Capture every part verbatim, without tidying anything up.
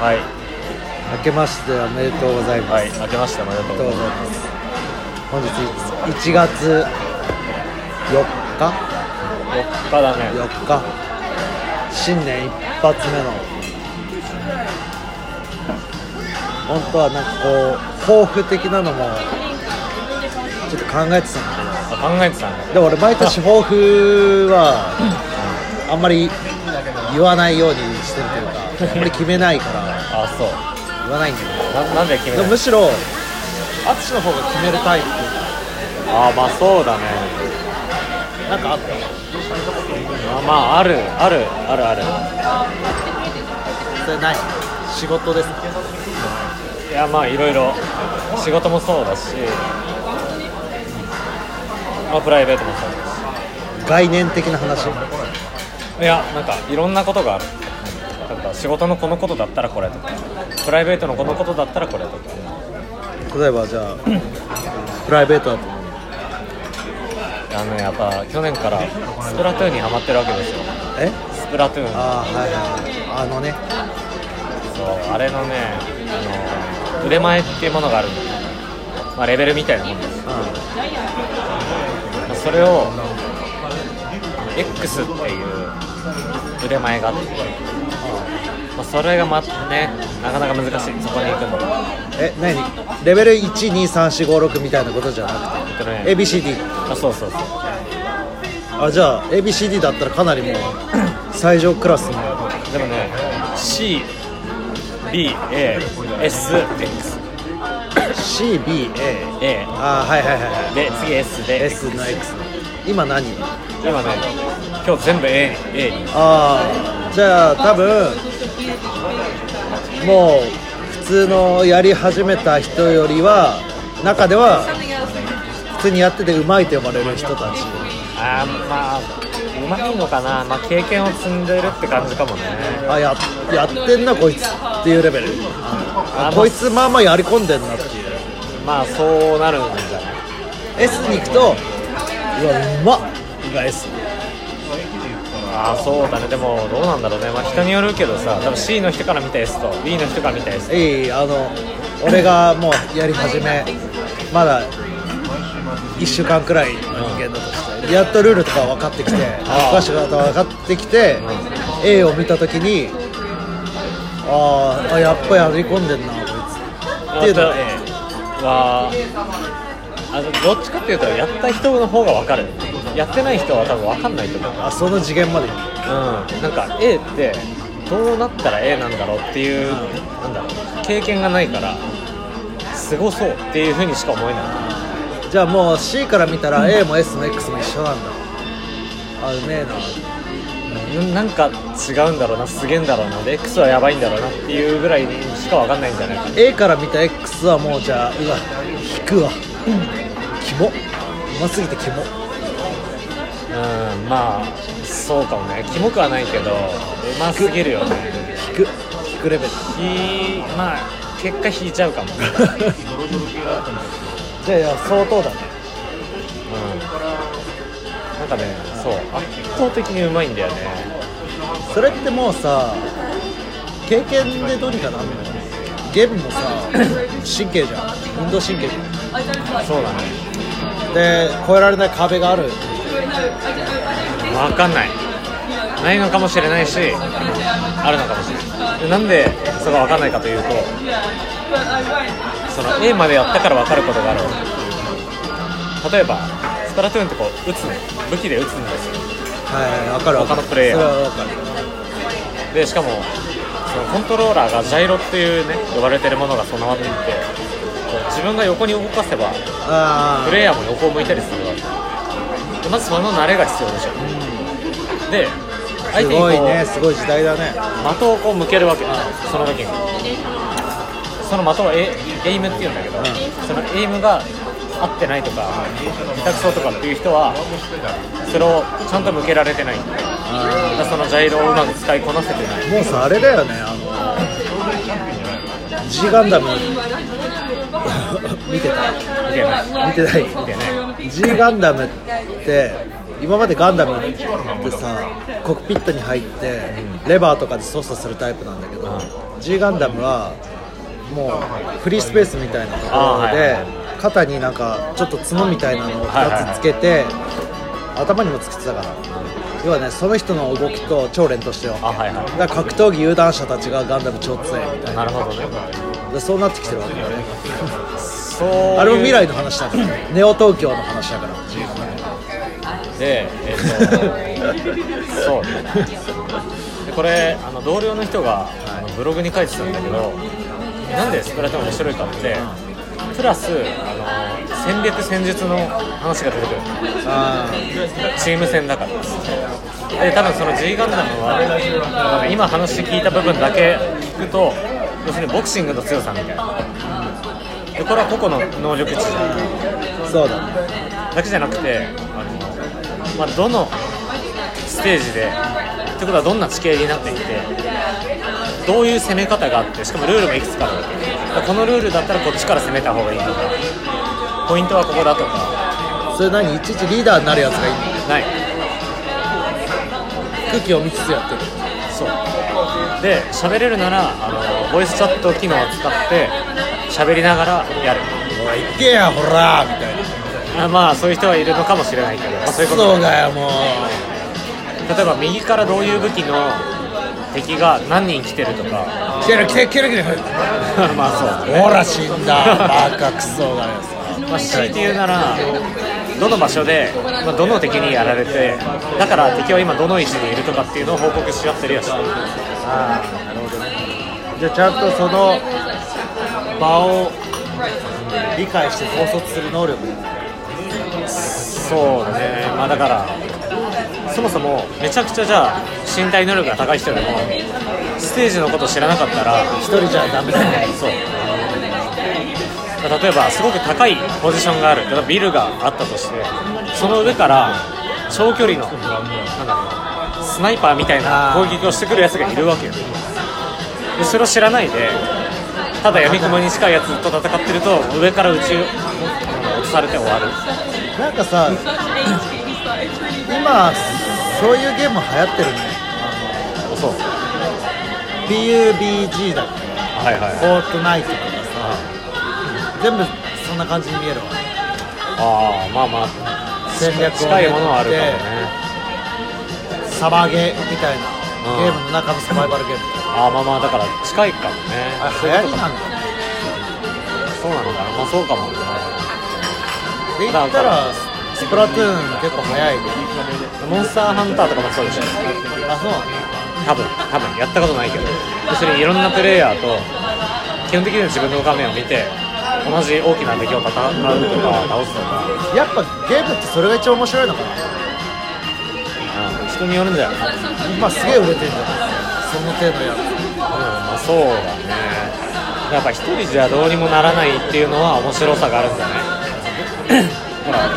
はい、明けましておめでとうございます。はい、明けましておめでとうございます。本日いちがつよっかよっかだね。よっか、新年一発目の、本当はなんかこう抱負的なのもちょっと考えてたんだけど、考えてたね。でも俺毎年抱負はあんまり言わないようにしてるというか、あんまり決めないから。あ、そう言わないんだけど、なんで決めない。むしろ淳の方が決めるタイプ。ああ、まあそうだね。なんかあった。あ、まああるあるあるある。それない仕事ですか。いや、まあいろいろ仕事もそうだし、まあ、プライベートもそうです。概念的な話。いや、なんかいろんなことがある。なんか仕事のこのことだったらこれとか、プライベートのこのことだったらこれとか。例えばじゃあプライベートだと思う。あの、やっぱ去年からスプラトゥーンにハマってるわけですよ。え、スプラトゥーン。あ、はいはい、あのね、そう、あれのね、あの腕前っていうものがあるんだよ。まあレベルみたいなもんです、うん。それを X っていう腕前があって、まあ、それがまね、なかなか難しい。そこに行くのがえ、なにレベルいち、に、さん、よん、ご、ろくみたいなことじゃなくて、ね、エービーシーディー。 あ、そうそうそう。あ、じゃあ エービーシーディー だったらかなりもう最上クラスの。でもね、 シー、ビー、エー、エス、エックス。C、B、A、A。ああ、はいはいはい。で、次 S で S の X。今何？今ね、今日全部 A、A に。ああ、じゃあ多分もう普通のやり始めた人よりは、中では普通にやっててうまいと呼ばれる人たち。ああ、まあうまいのかな。まあ経験を積んでるって感じかもね。あ、ややってんなこいつっていうレベル。あ、こいつまあまあやり込んでんなっていう。まあそうなるんだよね。 S に行くと、うわ、うまっが S。 ああ、そうだね。でもどうなんだろうね、まあ、人によるけどさ、多分 C の人から見た S と B の人から見た S と。いい、あの俺がもうやり始めまだいっしゅうかんくらいの人間だとして、うん、やっとルールとか分かってきて、詳しく分かってきて、うん、A を見たときに、あー、やっぱやり込んでんなこいつっていうのが A。ああ、どっちかっていうとやった人の方が分かる。やってない人は多分分かんないと思う。あ、その次元まで。うん、なんか A ってどうなったら A なんだろうっていう、なんだろう、経験がないからすごそうっていう風にしか思えない。じゃあもう C から見たら A も S も X も一緒なんだ。あ、うめえな、なんか違うんだろうな、すげえんだろうな、で X はやばいんだろうなっていうぐらいしか分かんないんじゃないか。 A から見た X はもう、じゃあ、うわ、引くわ、キモ、うますぎてキモ。うーん、まあそうかもね。キモくはないけど、うますぎるよね。引く、引くレベル。引、まあ結果引いちゃうかも。じゃあ、いや、相当だね。うん、なんかね、そう、圧倒的にうまいんだよね。それってもうさ、経験でどうにかなるの。ゲームもさ、神経じゃん、運動神経じゃん。そうだね。で、越えられない壁がある。分かんない、ないのかもしれないし、あるのかもしれない。で、なんでそれが分かんないかというと、その A までやったから分かることがある。例えばスプラトゥーンってこう撃つの、武器で撃つんですよ。はい、はい、分かる分かる。他のプレイヤー。それは分かる。で、しかもコントローラーがジャイロっていうね、呼ばれてるものが備わっていて、自分が横に動かせばプレイヤーも横を向いたりするわけで、まずその慣れが必要でしょ、うん、で、相手にこう、すごいね、すごい時代だね。的をこう向けるわけ、その時にその的を エ, エイムっていうんだけど、うん、そのエイムが合ってないとか下手くそとかっていう人はそれをちゃんと向けられてない。あ、そのジャイロをうまく使いこなせてない。もうさ、あれだよね、あの G ガンダム見てた見てない見てない G ガンダムって今までガンダムってさコックピットに入ってレバーとかで操作するタイプなんだけど、うん、G ガンダムはもうフリースペースみたいなところで肩になんかちょっと角みたいなのをふたつつけて頭にもつけてたから、要はねその人の動きと超連としては、はいはい、だから格闘技有段者たちがガンダム超強いみたい な, なるほど、ね、でそうなってきてるわけだねそうあれも未来の話だからネオ東京の話だからで、えっと、そうでこれあの同僚の人があのブログに書いてたんだけど、なんでスプラトゥーン面白いかってプラスあの戦略戦術の話が出てくる、あチーム戦だから。で多分その G ガンダムは今話聞いた部分だけ聞くと要するにボクシングの強さみたいな、でこれは個々の能力値じゃないそうだ、ね、だけじゃなくてあの、まあ、どのステージでってことはどんな地形になっていてどういう攻め方があって、しかもルールもいくつかあるわけ。このルールだったらこっちから攻めた方がいいとかポイントはここだとか。それ何いちいちリーダーになるやつがいいのない、空気を見つつやってる。そうで喋れるならあのボイスチャット機能を使って喋りながらやる。おい行けやほらみたいな、あまあそういう人はいるのかもしれないけど、まあ、そういうことそうだよもう、例えば右からどういう武器の敵が何人来てるとか、来てる来てる来てる来てるまあそう、ね、ほら死んだバカクソがやつ、まあ、強いて言うならどの場所で、まあ、どの敵にやられてだから敵は今どの位置にいるとかっていうのを報告し合ってるやつ。ああなるほどね。じゃあちゃんとその場を理解して統率する能力。そうだね、まあだからそもそもめちゃくちゃじゃあ身体能力が高い人でもステージのこと知らなかったら一人じゃダメだね。そう例えばすごく高いポジションがある、例えばビルがあったとして、その上から長距離のなんだスナイパーみたいな攻撃をしてくるやつがいるわけよ。でそれを知らないでただ闇雲に近いやつと戦ってると上から宇宙落とされて終わる。なんかさ今そういうゲーム流行ってるね。あのそう ピュービージー だったり、はいはい、フォートナイトとかさ、全部そんな感じに見えるわ。ああまあまあ戦略を近いものはあるかもね。サバゲーみたいな、うん、ゲームの中のサバイバルゲーム。ああまあまあだから近いかもね。あ流行りなんだね。そうなのかな、まあそうかもね。で言ったらスプラトゥーン結構早いね。モンスターハンターとかもそうでしょ。あ、そうなの、ね、多分、多分やったことないけど、それいろんなプレイヤーと基本的に自分の画面を見て同じ大きな敵を戦うとか倒すとか。やっぱゲームってそれが一番面白いのかな。ああ人によるんだよ。今すげえ売れてるんだよその程度やる。うん、まあそうだね。やっぱ一人じゃどうにもならないっていうのは面白さがあるんだねほら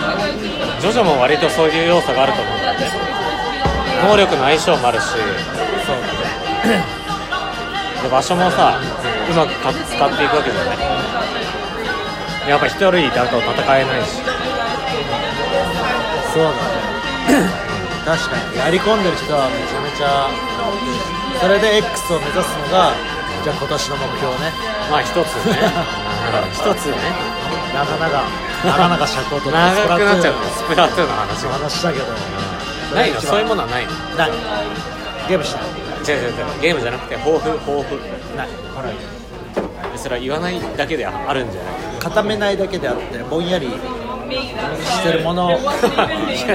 ジョジョも割とそういう要素があると思うんだよね。能力の相性もあるし、そうで場所もさ、うまく使っていくわけじゃない。やっぱ一人だと戦えないし。そうだね確かにやり込んでる人はめちゃめちゃ、それで X を目指すのがじゃあ今年の目標ね。まあ一つね一つねなかなかなかなか尺を取って長くなっちゃうのスプラトゥーンの話も話だけど、うん、ないのそういうものはないの。ないゲームしない。違う違う違うゲームじゃなくて抱負抱負ない。それは言わないだけであるんじゃない。固めないだけであってぼんやりしてるものいや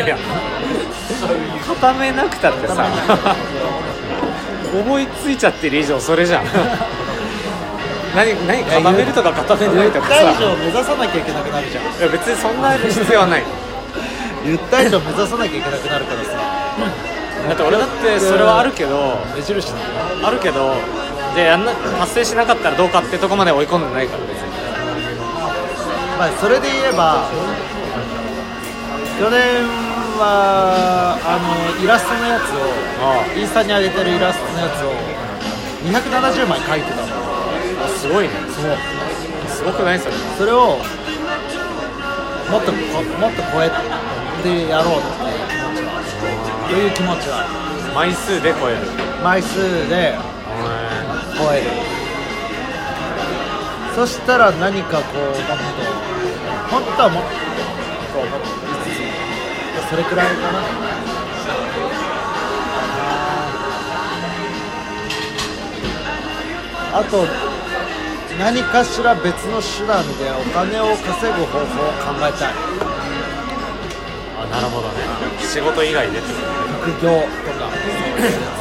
いや固めなくたってさ思いついちゃってる以上それじゃん何何固めるとか固めないとかさ、ゆったり以上目指さなきゃいけなくなるじゃん。いや別にそんな必要はないゆったり以上目指さなきゃいけなくなるからさだって俺だってそれはあるけど目印なのあるけどでやんな達成しなかったらどうかってとこまで追い込んでないから別に。まあそれで言えばよねんはあのイラストのやつをインスタに上げてるイラストのやつをにひゃくななじゅうまい描いてたの。すごいね。そうすごくないそれ。それをもっともっと超えてやろうってどういう気持ちはある？枚数で超える。枚数で超える。そしたら何かこうもっと、本当はもっとこうもっといつつ、それくらいかな。あと何かしら別の手段でお金を稼ぐ方法を考えたい。あ、なるほどね。仕事以外です。副業とかあ、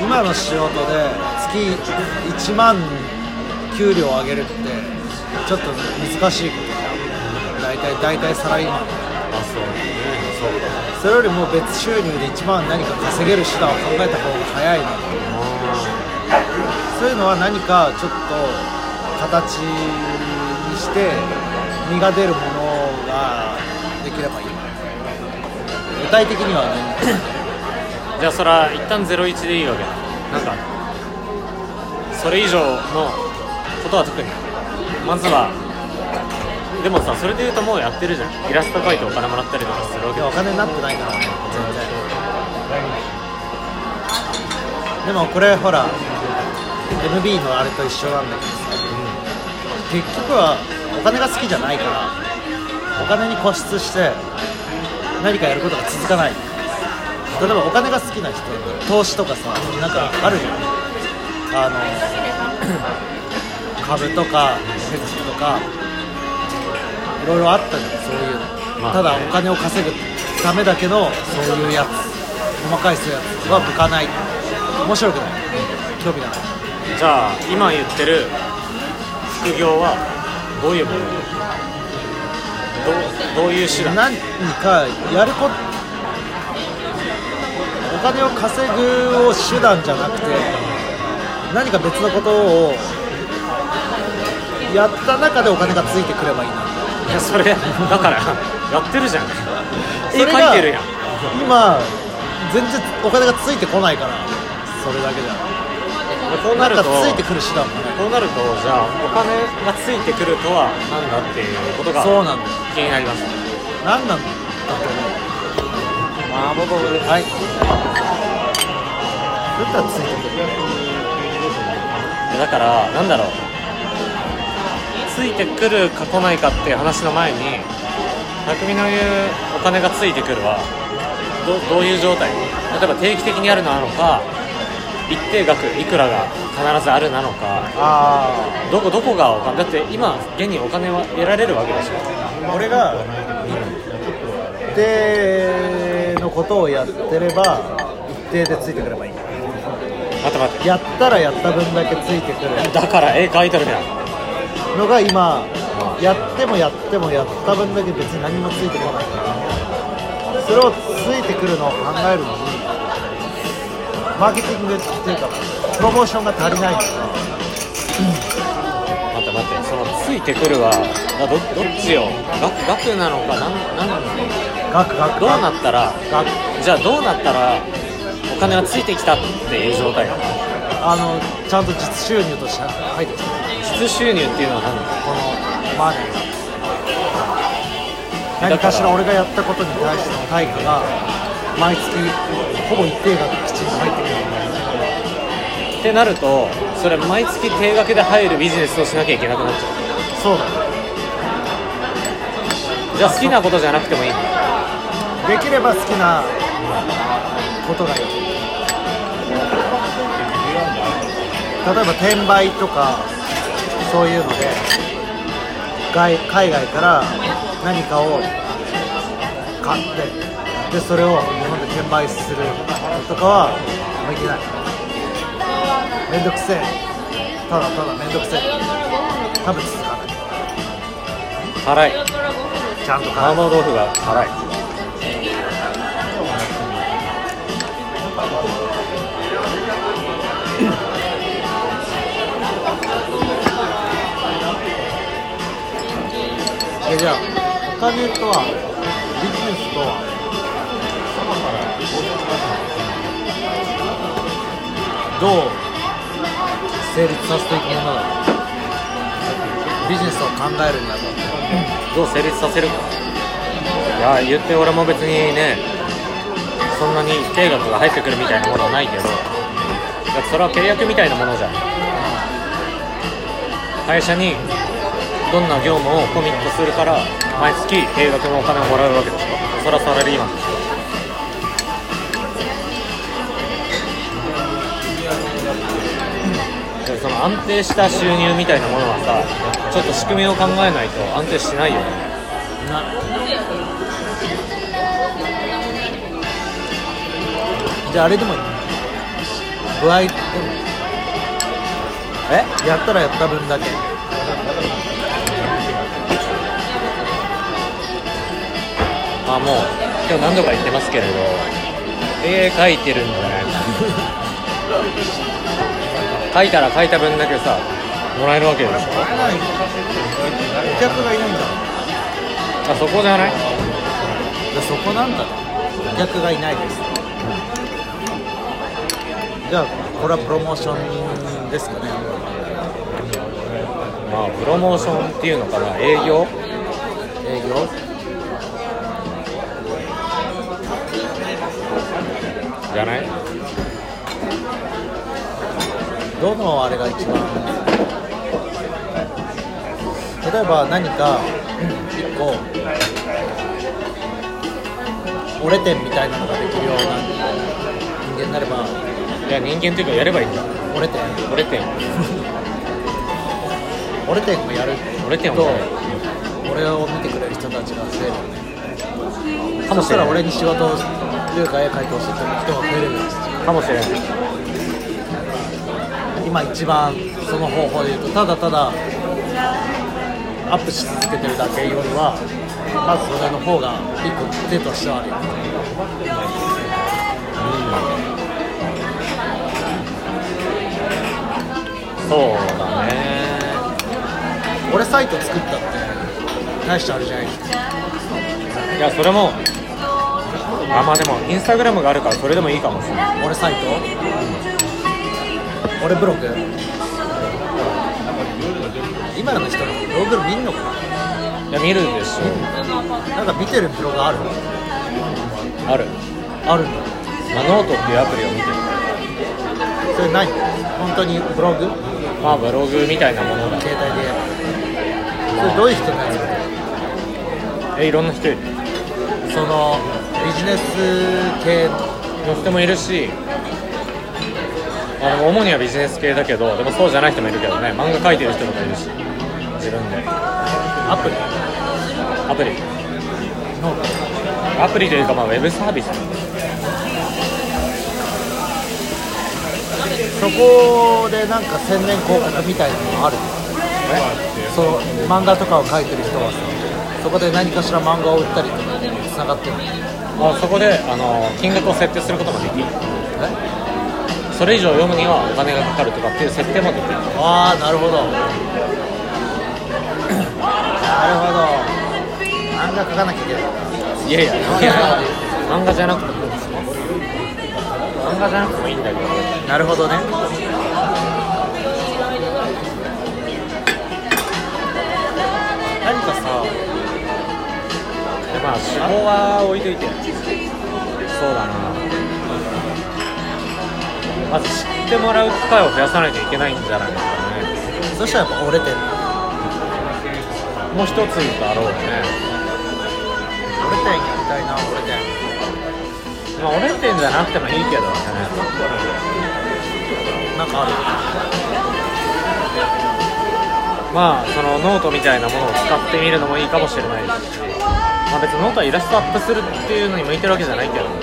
今の仕事で月いちまん給料を上げるってちょっと難しいことだ。大体大体サラリーマン。あ、そうね。そうだ。それよりも別収入でいちまん何か稼げる手段を考えた方が早いな。そういうのは何かちょっと形にして実が出るものができればいい。具体的には何じゃあそれは一旦ゼロイチでいいわけだ。なんかそれ以上のことは特にまずはでもさ、それでいうともうやってるじゃん。イラスト描いてお金もらったりとかするわけだ。お金になってないからね、全然。でもこれほら エムビー のあれと一緒なんだけどさ、うん、結局はお金が好きじゃないからお金に固執して何かやることが続かない。例えばお金が好きな人、投資とかさ、なんかあるじゃん。あの株とか設置とかいろいろあったじゃん、そういうの、まあ、ただお金を稼ぐためだけのそういうやつ、細かいそういうやつは向かない。面白くない、興味がない。じゃあ今言ってる副業はどういうもの？ど, どういう手段？何かやること、お金を稼ぐを手段じゃなくて何か別のことをやった中でお金がついてくればいいな。いや、それだからやってるじゃん。絵描いてるやん。今全然お金がついてこないから、それだけじゃん。こうなるとなんかついてくる手段もね。こうなるとじゃあお金がついてくるとは何だっていうことがそうなんだ、気になりますね。何なんだって思う。まあ僕はいどうやったらついてくる？だからなんだろう、ついてくるか来ないかっていう話の前に、匠の言うお金がついてくるは ど, どういう状態？例えば定期的にあるなのか、一定額いくらが必ずあるなのか、あ ど, こどこがお金だって、今現にお金は得られるわけでしょ。俺が一定のことをやってれば一定でついてくればいい。待って待って、やったらやった分だけついてくる。だから絵描いてるじゃんのが今、やってもやってもやった分だけ別に何もついてこないから、それをついてくるのを考えるのにマーケティングっていうかプロモーションが足りないんだよ、うん、待って待って、そのついてくるは ど, どっちよ、額額なのか、なんなんなのか、額額どうなったら、じゃあどうなったらお金はついてきたっていう状態なの？あのちゃんと実収入として入ってきた。実収入っていうのは何ですか？このマネー、何かしら俺がやったことに対しての対価が毎月ほぼ一定額きちんと入ってくるってなると、それ毎月定額で入るビジネスをしなきゃいけなくなっちゃう。そうだね。じゃあ好きなことじゃなくてもいいの？できれば好きなことがいい。例えば転売とかそういうので 海, 海外から何かを買ってでそれを日本で転売するとかは向いてない。めんどくせえ、ただただめんどくせえ、多分続かない。辛い、ちゃんと辛い。麻婆豆腐が辛い。じゃあお金とはビジネスとはどう成立させていくものだろう。ビジネスを考えるんだとどう成立させるか。いや言って俺も別にね、そんなに定額が入ってくるみたいなものはないけど、それは契約みたいなものじゃん。会社にどんな業務をコミットするから毎月定額のお金をもらうわけでしょ。それはサラリーマンでしょ。その安定した収入みたいなものはさ、ちょっと仕組みを考えないと安定しないよね。じゃああれでもいい、歩合でもいい。え？やったらやった分だけ。あ、もう今日何度か言ってますけれど、絵描いてるんじゃないか。書いたら書いた分だけさ、もらえるわけでしょ。お客がいないんだ。あ、そこじゃない？そこなんだ。お客がいないです。じゃあこれはプロモーションですかね。まあプロモーションっていうのかな、営業？営業？じゃない？どのあれが一番、例えば何か一個折れ点みたいなのができるような人間になれば、いや人間というかやればいいんだ。折れ点折れ点折れ点もやる折れ点と、俺を見てくれる人たちが増えるよね。そしたら俺に仕事をするか絵描いてほしいって人が増えるかもしれない。今一番その方法で言うと、ただただアップし続けてるだけよりは、まずそれの方が一個手としてはあるよね、うん、そうだね。俺サイト作ったって大してあるじゃないですか。いやそれもあ、まあでもインスタグラムがあるからそれでもいいかもしれない。俺サイト、俺ブログ、今の人のブログ見んのかな。いや見るでしょ。なんか見てるブログあるの？あるあるんだ。まあ、ノートっていうアプリを見てる。それ何？本当にブログ？まあブログみたいなものだ。携帯で。それどういう人のやつ？え、いろんな人いる。そのビジネス系の人もいるし、あの主にはビジネス系だけど、でもそうじゃない人もいるけどね。漫画描いてる人とかいるし、自分でアプリアプリノートアプリというか、まあウェブサービス。そこでなんか宣伝広告みたいなのがあるの？そう、漫画とかを描いてる人はそこで何かしら漫画を売ったりとかにつながってるの？あ、そこであの金額を設定することもできる。え、それ以上読むにはお金がかかるとかっていう設定もできる。ああ、なるほど。なるほど。漫画描かなきゃいけない。いやいや、いや漫画じゃなくてもいいんですよ。漫画じゃなくてもいいんだけど。なるほどね。何かさ、でまあ手法は置いといて。そうだな。まず知ってもらう機会を増やさないといけないんじゃないですかね。そしたらやっぱ折れてるもう一つだろうね。折れてんやりたいな、折れてん。まあ折れてんじゃなくてもいいけどね。なんかある？まあそのノートみたいなものを使ってみるのもいいかもしれないし、まあ別にノートはイラストアップするっていうのに向いてるわけじゃないけどね。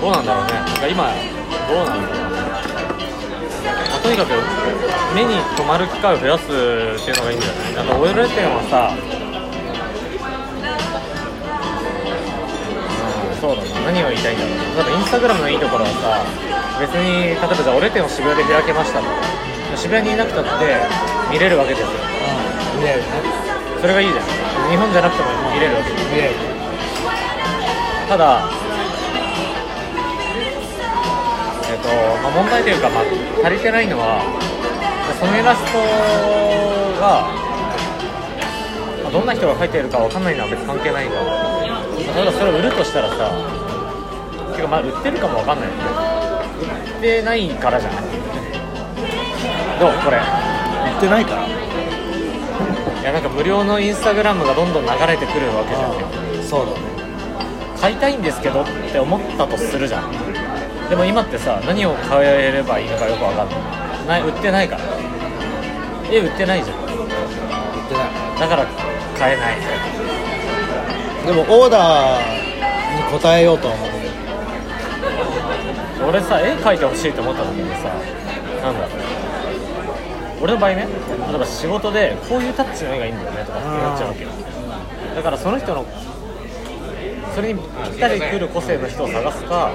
どうなんだろうね。なんか今どうなんだろうね、まあ、とにかく目に留まる機会を増やすっていうのがいいんじゃない。なんかオイル店はさ、うん、そうだな、何を言いたいんだろう。だってインスタグラムのいいところはさ、別に例えばじゃあオイル店を渋谷で開けましたと、渋谷にいなくたって見れるわけですよ、うん、見れるね。それがいいじゃん。日本じゃなくても見れるわけです、見れる。ただとまあ、問題というか、まあ、足りてないのはそのイラストが、まあ、どんな人が書いてるか分かんないのは別に関係ないんだ。例えばそれを売るとしたらさ、てかまあ売ってるかも分かんないよね。売ってないからじゃない。どうこれ売ってないから。いやなんか無料のインスタグラムがどんどん流れてくるわけじゃん。そうだね。買いたいんですけどって思ったとするじゃん。でも今ってさ、何を買えればいいのかよく分かんない。売ってないから。え、売ってないじゃん。売ってないだから買えない。でもオーダーに応えようとは思う。俺さ、絵描いてほしいと思った時にさ、なんだろう、俺の場合ね、例えば仕事でこういうタッチの絵がいいんだよねとかってなっちゃうわけよ。だからその人のそれにぴったり来る個性の人を探すか、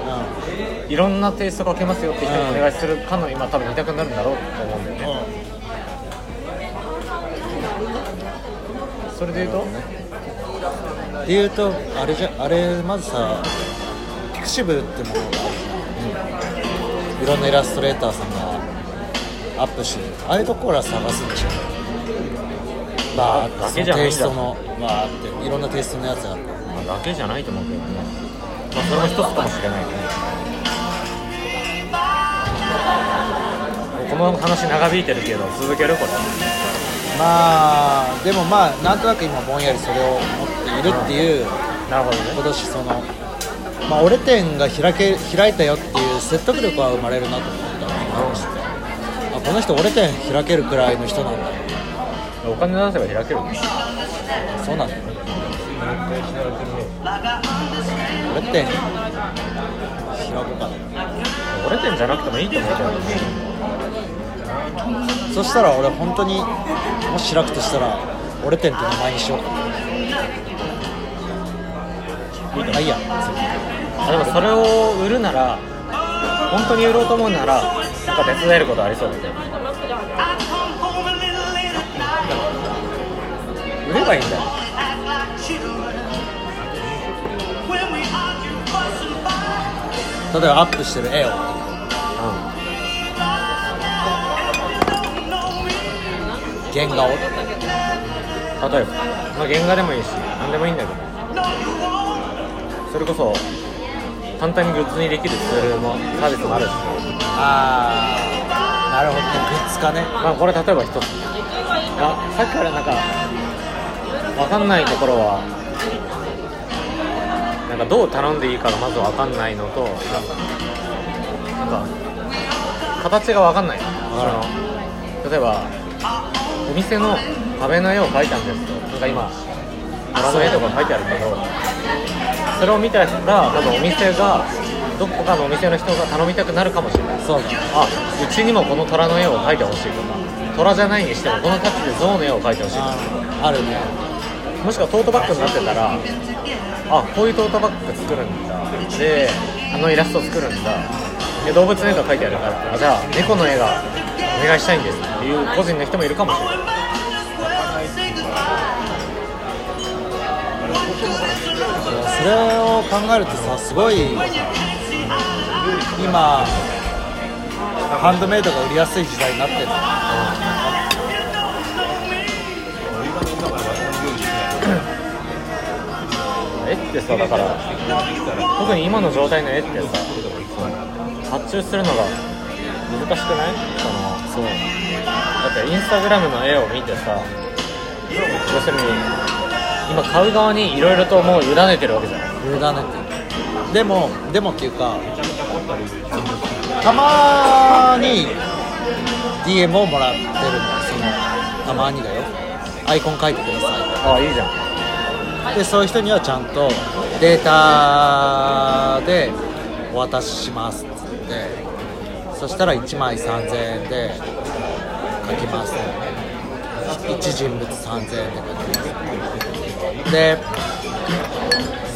うん、いろんなテイストが書けますよって人にお願いするかの今多分二択になるんだろうと思うんだよね、うん、それで言うと、うん、って言うとあれじゃ、あれまずさ、ピクシブってものが、うん、いろんなイラストレーターさんがアップしてる、ああいうところは探すんでしょ。バーッとそのテイストのバーッていろんなテイストのやつがあって、だけじゃないと思うけどね、まあ、それも一つかもしれないけど、ね、この話長引いてるけど続けるこれ。まあでもまあなんとなく今ぼんやりそれを持っているっていう、うん、なるほどね。今年その、まあ、俺店が開け開いたよっていう説得力は生まれるなと思ったのをして、あ、この人俺店開けるくらいの人なんだ。お金出せば開けるんです。そうなんだよ。俺って開こうかな。俺ってんじゃなくてもいいと思うけど、ね、そしたら俺本当にもし開くとしたら俺ってんって名前にしようかな。あ、いいや。あ、でもそれを売るなら、本当に売ろうと思うならなんか手伝えることありそうだよね。売ればいいんだよ。例えばアップしてる絵を、うん、原画を、例えば、まあ、原画でもいいし何でもいいんだけど、それこそ簡単にグッズにできるツールもサービスもあるし、あー、なるほど、グッズかね。まあこれ例えば一つ、あ、さっきからなんか分かんないところはなんかどう頼んでいいかがまず分かんないのと、なんか形が分かんない。その例えばお店の壁の絵を描いたんですけど、なんか今虎の絵とか描いてあるけど、それを見たら多分お店がどこかのお店の人が頼みたくなるかもしれない。そうだ。あ、うちにもこの虎の絵を描いてほしいとか、虎じゃないにしてもこのタッチで象の絵を描いてほしいとかあるね。もしくはトートバッグになってたら、あ、こういうトートバッグ作るんだ、で、あのイラスト作るんだ、で動物の絵が描いてあるから、じゃあ猫の絵がお願いしたいんですっていう個人の人もいるかもしれない。それを考えるとさ、すごい今ハンドメイドが売りやすい時代になってる、うん絵ってさ、だから特に今の状態の絵ってさ、発注するのが難しくない？その、そうだってインスタグラムの絵を見てさ、要するに今買う側にいろいろともう委ねてるわけじゃない？委ねてる。でも、でもっていうかたまに ディーエム をもらってるの、そのたまにだよ、アイコン書いてください。ああ、いいじゃん。でそういう人にはちゃんとデータでお渡ししますって言って、そしたらいちまいさんぜんえんで書きます、いち人物さんぜんえんで書きます。で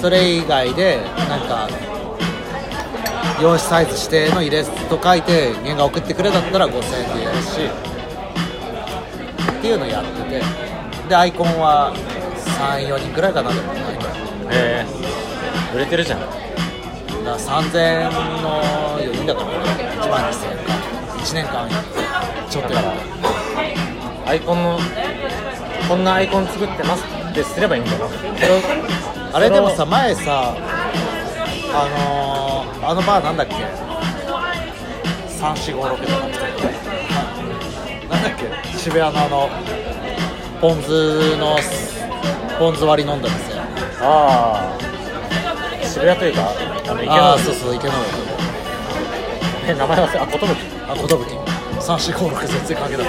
それ以外でなんか用紙サイズ指定のイラスト書いて原画送ってくれだったらごせんえんでやるしっていうのをやってて、でアイコンはさん、よにんくらいかな。でもないから、えー、売れてるじゃん。だからさんぜんえんのよにんだからいちまんにせんえんか、いちねんかんちょっとやる。アイコンのこんなアイコン作ってますってすればいいんだな。あれでもさ、前さ、あのー、あのバーなんだっけ、さんよんごろくじゃなくてなんだっけ、渋谷のあのポン酢のポン酢割り飲んだんですよ。ああ、渋谷というかあの池の、ああそうそう、池のえ、名前忘れ、あ、ことぶき、あ、ことぶき、さんよんごろく全然関係ない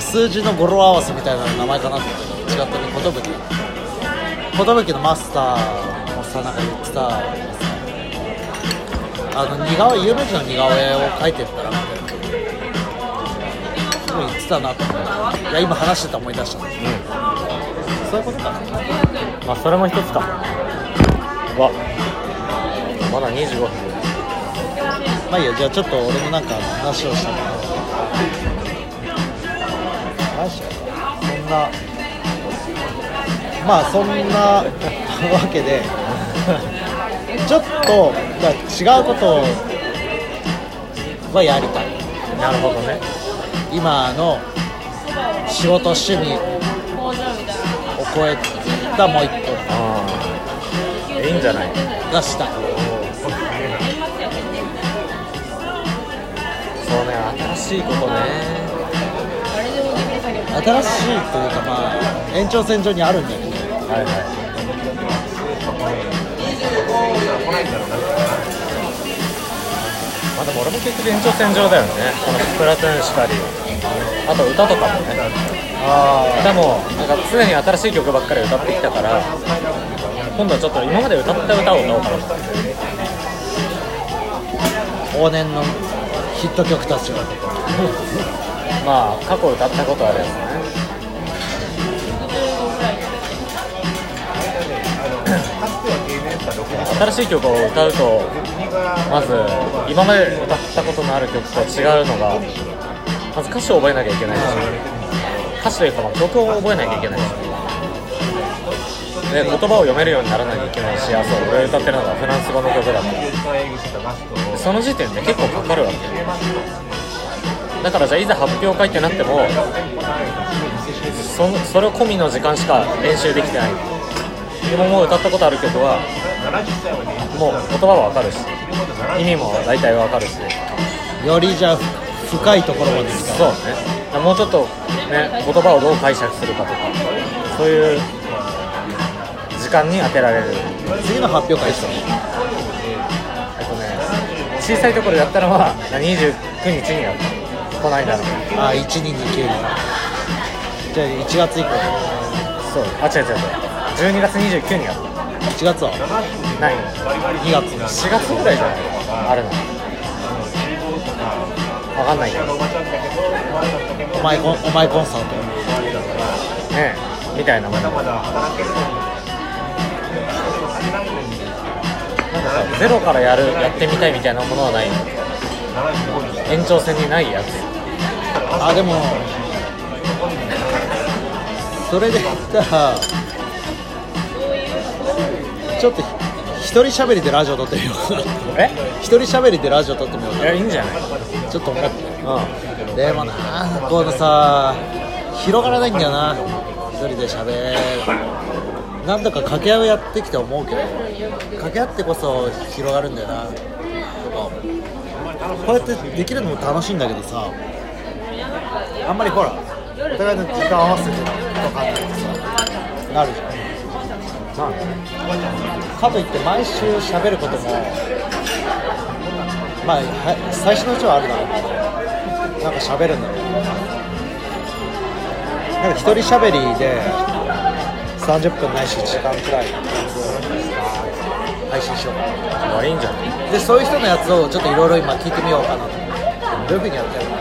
数字の語呂合わせみたいな名前かなって違ったね、ことぶき。ことぶきのマスターもさ、なんか言ってた、あの似顔絵、有名人の似顔絵を描いてったらみたいな言ってたなと思って、いや今話してた思い出した、ね、うん、そういうことかな、まあそれも一つか。わ、まだにじゅうごふん。まあいいや、じゃあちょっと俺もなんか話をしたから何しようか。そんな、まあそんなわけでちょっと違うことはやりたい。なるほどね。今の仕事趣味を超えたもう一個、ああいいんじゃない出した。そうね、新しいことね、新しいというか、まあ延長線上にあるんだけど、はいはい、まあでも俺も結局延長線上だよね、このスプラトゥーンしたり、あと歌とかもね。ああ、でもなんか常に新しい曲ばっかり歌ってきたから、今度はちょっと今まで歌った歌を歌おうかなと。往年のヒット曲たちはまあ過去歌ったことあるやつね。新しい曲を歌うと、まず今まで歌ったことのある曲と違うのが、まず歌詞を覚えなきゃいけないし、歌詞というか曲を覚えなきゃいけないし、で言葉を読めるようにならなきゃいけないし、あ、そう、俺歌ってるのがフランス語の曲だからその時点で結構かかるわけ。だからじゃあいざ発表会ってなっても そ, それを込みの時間しか練習できてない。でももう歌ったことある曲はもう言葉は分かるし、意味も大体分かるし、よりじゃあ深いところまでですから、そうね、もうちょっとね、言葉をどう解釈するかとか、そういう時間に当てられる。次の発表会ですよね。えっとね、小さいところやったのはにじゅうくにちにやったこないだろう。ああ、いちにーにきゅうに。じゃあいちがつ以降。そう。あ、違う違う違う。じゅうにがつにじゅうくにちにやる。いちがつはない。にがつ。しがつぐらいじゃないあれの。分かんないけど。お前コン、お前コンサート。ねえ、みたいなもん。なんかさ、ゼロからやる、やってみたいみたいなものはないの。延長線にないやつ。あ、でもそれで言ったらちょっと一人喋りでラジオ撮ってみようかな。え？一人喋りでラジオ撮ってみようかな。いや、いいんじゃない？ちょっと思って。うん。でもな、このさ広がらないんだよな、一人で喋る。なんだか掛け合いをやってきて思うけど、掛け合ってこそ広がるんだよな。こうやってできるのも楽しいんだけどさ、あんまりほらお互いの時間合わせてとかってさなるじゃん。かといって毎週喋ることもまあは最初のうちはあるな、なんか喋るんだけど、なんか一人喋りでさんじゅっぷんないしいちじかんくらい配信しようかな。いいんじゃない？で、そういう人のやつをちょっといろいろ今聞いてみようかなと。どういう風にやってるの？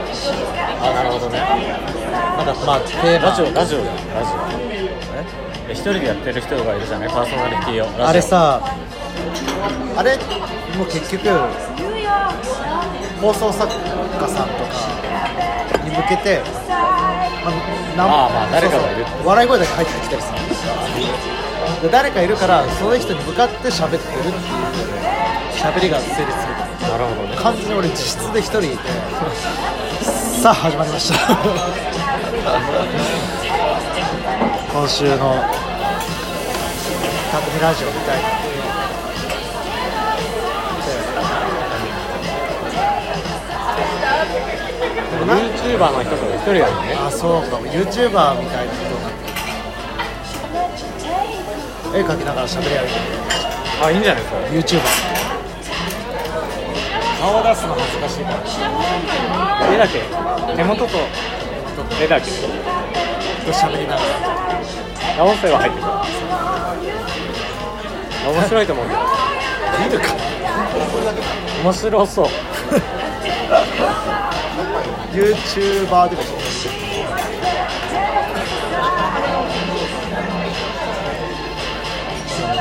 あ、なるほどね。なんかまあテーマラジオ、ラジオだよね、ラジオ。え？一人でやってる人がいるじゃない、パーソナリティを。あれさ、あれもう結局放送作家さんとかに向けて、ああ、まあ誰かがいる。そうそう、笑い声だけ入ってきたりするんですよ。で誰かいるから、その人に向かって喋ってるっていう喋りが成立する。なるほどね。完全に俺、実質で一人いてさあ、始まりました今週のたこみラジオみたいな。YouTuber の人と一人やもんね。あ、そうか。YouTuber みたいな人が絵描きながら喋り合う。あ、いいんじゃないですか。 YouTuber 顔出すの恥ずかしいから、絵だけ、手元と絵だけと喋りながら音声は入ってくる。面白いと思うんだよ。見るか面白そう。YouTuber でもそうです。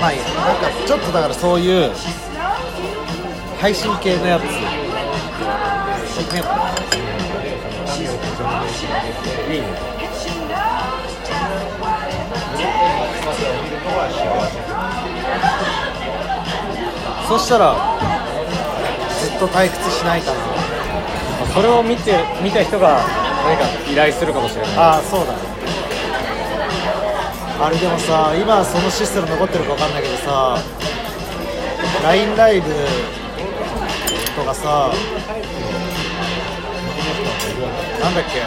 はい、なんかちょっとだからそういう配信系のやつ、いいね。そしたらずっと退屈しないかな。それを見て見た人が何か依頼するかもしれない。ああ、そうだ。あれでもさ、今そのシステム残ってるか分かんないけどさ、 ライン ライブとかさ、なんだっけ、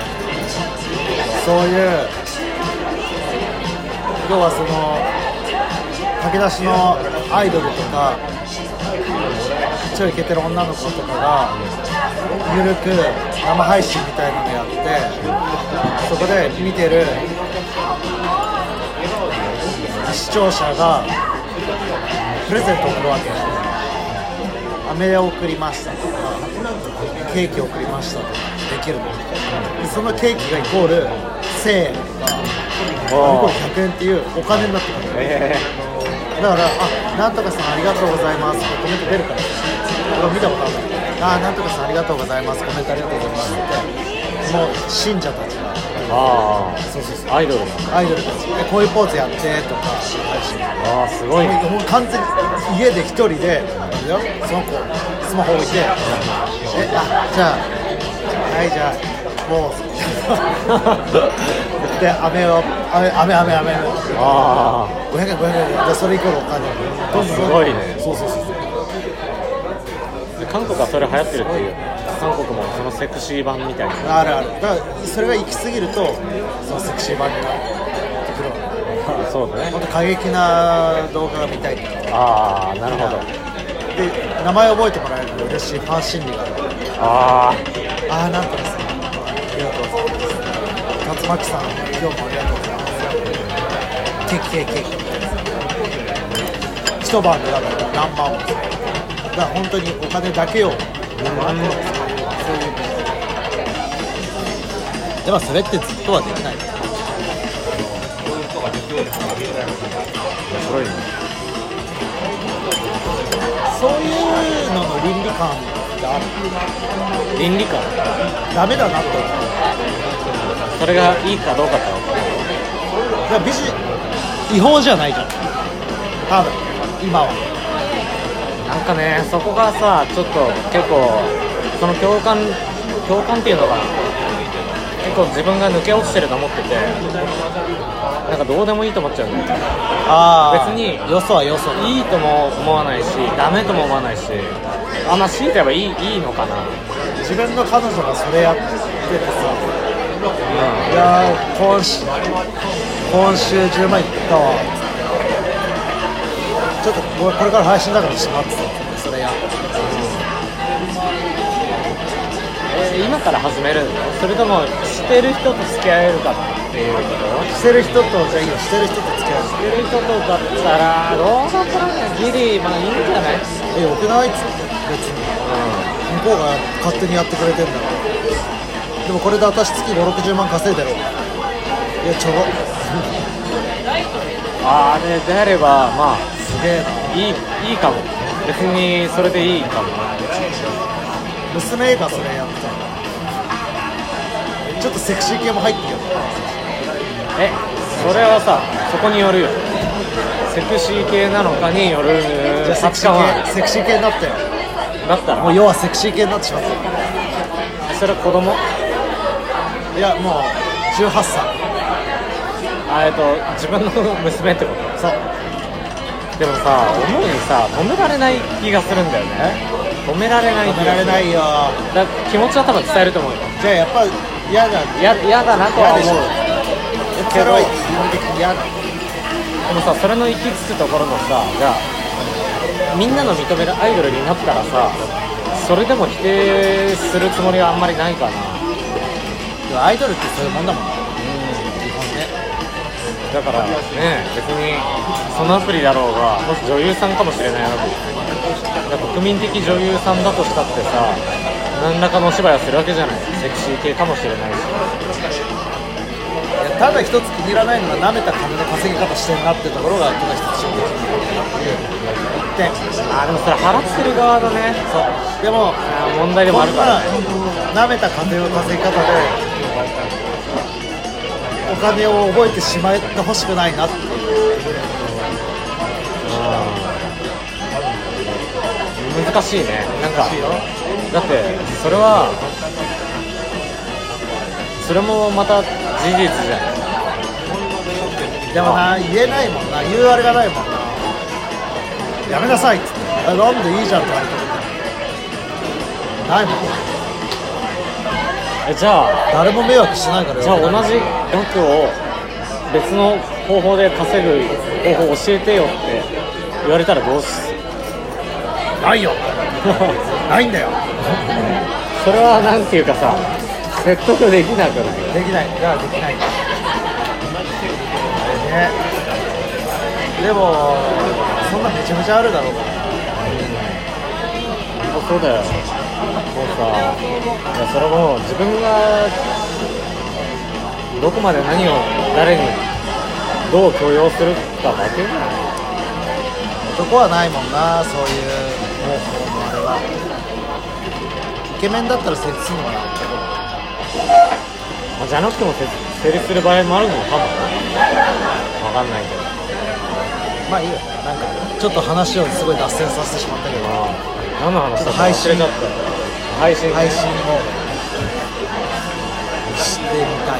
そういう要はその駆け出しのアイドルとかちょいイケてる女の子とかがゆるく生配信みたいなのやって、そこで見てる視聴者がプレゼントを送るわけ。飴を送りましたとかケーキを送りましたとかできるので、そのケーキがイコールせんえんとかひゃくえんっていうお金になってくる、えー、だから、あ、なんとかさんありがとうございますってコメント出るから、これ見たことある。あー、なんとかさんありがとうございます、コメントありがとうございますって、もう信者たちが、あー、そうそうそう、アイドルアイドルたちでこういうポーズやってとか、あー、すごい、ね、もう完全に家で一人でその子スマホ置いて、え、あ、じゃあ、はい、じゃあもうで、飴を、飴、飴、飴、飴、あー、ごひゃくえん、ごひゃくえん、じゃそれ以降のお金、どんどん、すごいね。そうそうそうそう、韓国はそれ流行ってるっていう。韓国もそのセクシー版みたいな。あるある。だからそれが行き過ぎるとそのセクシー版になってくるわけ。そうだね。本当過激な動画が見たいとか。ああ、なるほど。で、名前覚えてもらえると嬉しいファン心理がある。ああ。ああ、なんとかさん。ありがとうございます。勝牧さん、今日もありがとうございます。ケーキケーキケーキ。一晩でだから何万も。だから本当にお金だけをもらってます。でもそれってずっとはできない。面白いね。そういうのの倫理観がある。倫理観。ダメだなって思う。それがいいかどうかってこと。だからビジ違法じゃないじゃん。多分今は。なんかね、そこがさ、ちょっと結構その共感共感っていうのが結構自分が抜け落ちてると思ってて、なんかどうでもいいと思っちゃうんだよ。あ、別によそはよそ、いいとも思わないし、ダメとも思わないし、あんま強いてればいい、いいのかな。自分の彼女がそれやっててさ、うん、いやー、今週今週じゅうまんいったわ。ちょっとこれから配信だからしまってそれや、うん、えー、今から始めるの？それともしてる人と付き合えるかっていうこと？してる人と、じゃあいいよ、してる人と付き合える、してる人とだったらどうだったらギリ、まあいいんじゃない？え、よくないっつって別に、うん、向こうが勝手にやってくれてんだから。でもこれで私月ごじゅう、ろくじゅうまん稼いでろ。いや、ちょろあれであれば、まあすげえないい、いいかも。別にそれでいいかも。娘がそれやってたらちょっとセクシー系も入ってるよ。え、それはさ、そこによるよ。セクシー系なのかによる。じゃあセクシー系、セクシー系になったよ。なったらもう要はセクシー系になってしまったよ。それは子供？いや、もうじゅうはっさい。あえっと自分の娘ってこと？そう。でもさ、思うにさ、止められない気がするんだよね。止められない気がする。止められないよ。だ気持ちは多分伝えると思うよ。じゃあやっぱ嫌だね。嫌だなとは思う。けど嫌だ。でもさ、それの行き着くところのさ、じゃあみんなの認めるアイドルになったらさ、それでも否定するつもりはあんまりないかな。アイドルってそういうもんだもんね。だからね、別にそのアプリだろうが、もし女優さんかもしれないわけですよ。国民的女優さんだとしたってさ、何らかのお芝居をするわけじゃない。セクシー系かもしれないし。いや、ただ一つ気に入らないのが、舐めた金の稼ぎ方してんなってところが、この人たちのいってん。あ、でもそれ払ってる側だね。そう。でも、問題でもあるから、舐めた金の稼ぎ方でお金を覚えてしまってほしくないなっていう。難しいね。なんかだってそれはそれもまた事実じゃん。でもな、言えないもんな。言うあれがないもんな。やめなさいって言って、なんでいいじゃんって言われてもないもん。じゃあ誰も迷惑しないから。じゃあ同じ額を別の方法で稼ぐ方法教えてよって言われたらどうする？ないよないんだよそれはなんていうかさ、説得できなくない？できない。じゃあできないね。でもそんなめちゃめちゃあるだろうから、うん、そうだよ。そうさ、いやそれも自分がどこまで何を誰にどう許容するかだけじゃない。男はないもんな、そういう方法のあれは。イケメンだったら成立するのかな。じゃなくても成立する場合もあるのかも分かんないけど、まあいいよ。なんかちょっと話をすごい脱線させてしまったけど、何の話だったか忘れちゃった。配信をしてみたい。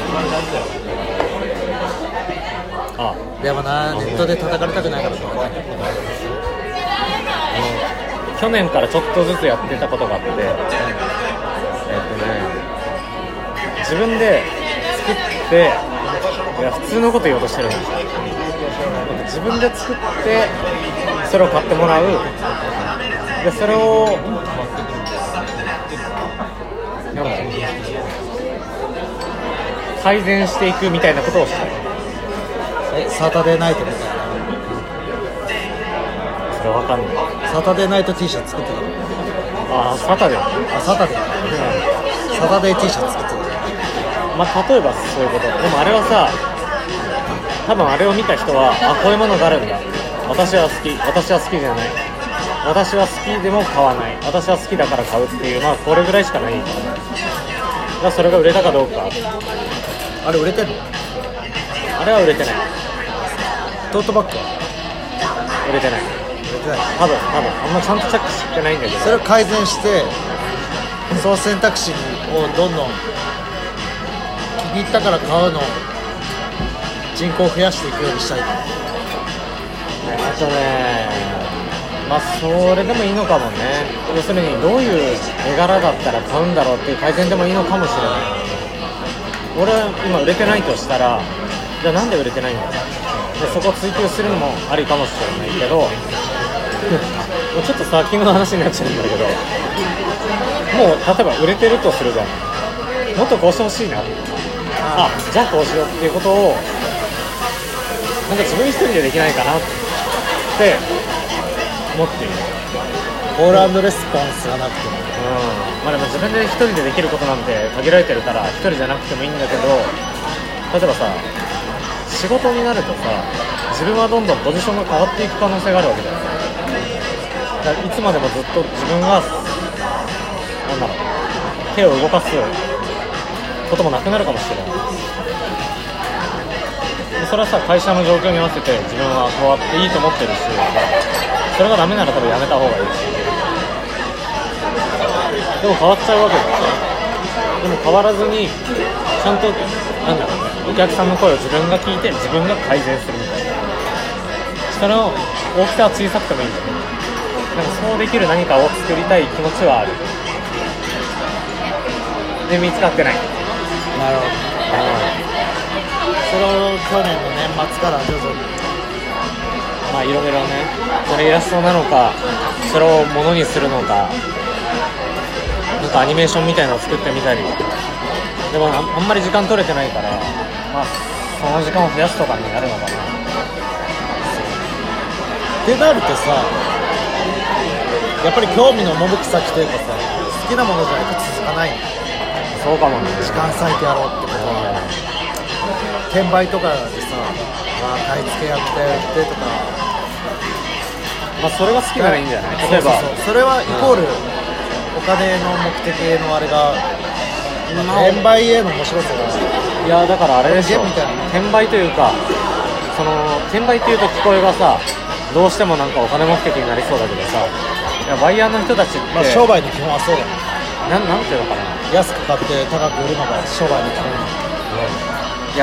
あ、でもな、ネットで叩かれたくないからと思って。去年からちょっとずつやってたことがあって、えっとね、自分で作って、いや普通のこと言おうとしてるんですよ。自分で作ってそれを買ってもらう。でそれを改善していくみたいなことをしたい。え、サタデーナイトみたいな。それわかんない。サタデーナイト T シャツ作ってたの。ああ、サタデーあ、サタデー、うん、サタデー T シャツ作ってたの。まあ、例えばそういうこと。でもあれはさ、多分あれを見た人は、あ、こういうものがあるんだ、私は好き、私は好きじゃない、私は好きでも買わない、私は好きだから買うっていう、まあこれぐらいしかない。だそれが売れたかどうか。あれ売れてんの？あれは売れてない。トートバッグは売れてない。売れてない。多分、多分あんまちゃんとチェックしてないんだけど。それを改善して、その選択肢をどんどん気に入ったから買うの人口を増やしていくようにしたい。あとね、まあそれでもいいのかもね。要するにどういう絵柄だったら買うんだろうっていう改善でもいいのかもしれない。俺は今売れてないとしたら、じゃあなんで売れてないんだろう、でそこを追求するのもありかもしれないけどもうちょっとさ、昨日の話になっちゃうんだけど、もう例えば売れてるとするじゃん。もっとこうしてほしいな、あ、じゃあこうしようっていうことをなんか自分一人でできないかなって持っている。コール&レスポンスがなくても、うん、まあでも自分で一人でできることなんて限られてるから一人じゃなくてもいいんだけど、例えばさ、仕事になるとさ、自分はどんどんポジションが変わっていく可能性があるわけだよね。だからいつまでもずっと自分がなんだろう、手を動かすこともなくなるかもしれない。それはさ、会社の状況に合わせて自分は変わっていいと思ってるし、それがダメなら多分やめた方がいいし。でも変わっちゃうわけだよね。でも変わらずにちゃんとなんだろう、お客さんの声を自分が聞いて自分が改善するみたいな力を、大きさは小さくてもいいんだけど、なんかそうできる何かを作りたい気持ちはある。で、見つかってない。なるほど、それを去年の年末から徐々に、まあいろいろね、これイラストなのか、それをものにするのか、なんかアニメーションみたいなのを作ってみたり、でもあんまり時間取れてないから、まあその時間を増やすとかになるのかな。ってなるとさ、やっぱり興味の赴く先というかさ、好きなものじゃないと続かない。そうかもね。時間割いてやろうってことは、転売とかでさ、まあ買い付けやってやってとか、まあそれが好きならいいんじゃない。例えば、そうそうそう、それはイコール、うん、お金の目的のあれが、転売への面白さが、いやだからあれでしょ、転売というか、その転売っていうと聞こえがさ、どうしてもなんかお金目的になりそうだけどさ、いやバイヤーの人たちって、まあ、商売の基本はそうだよね。なん、なんていうのかな、安く買って高く売るのが商売の基本、う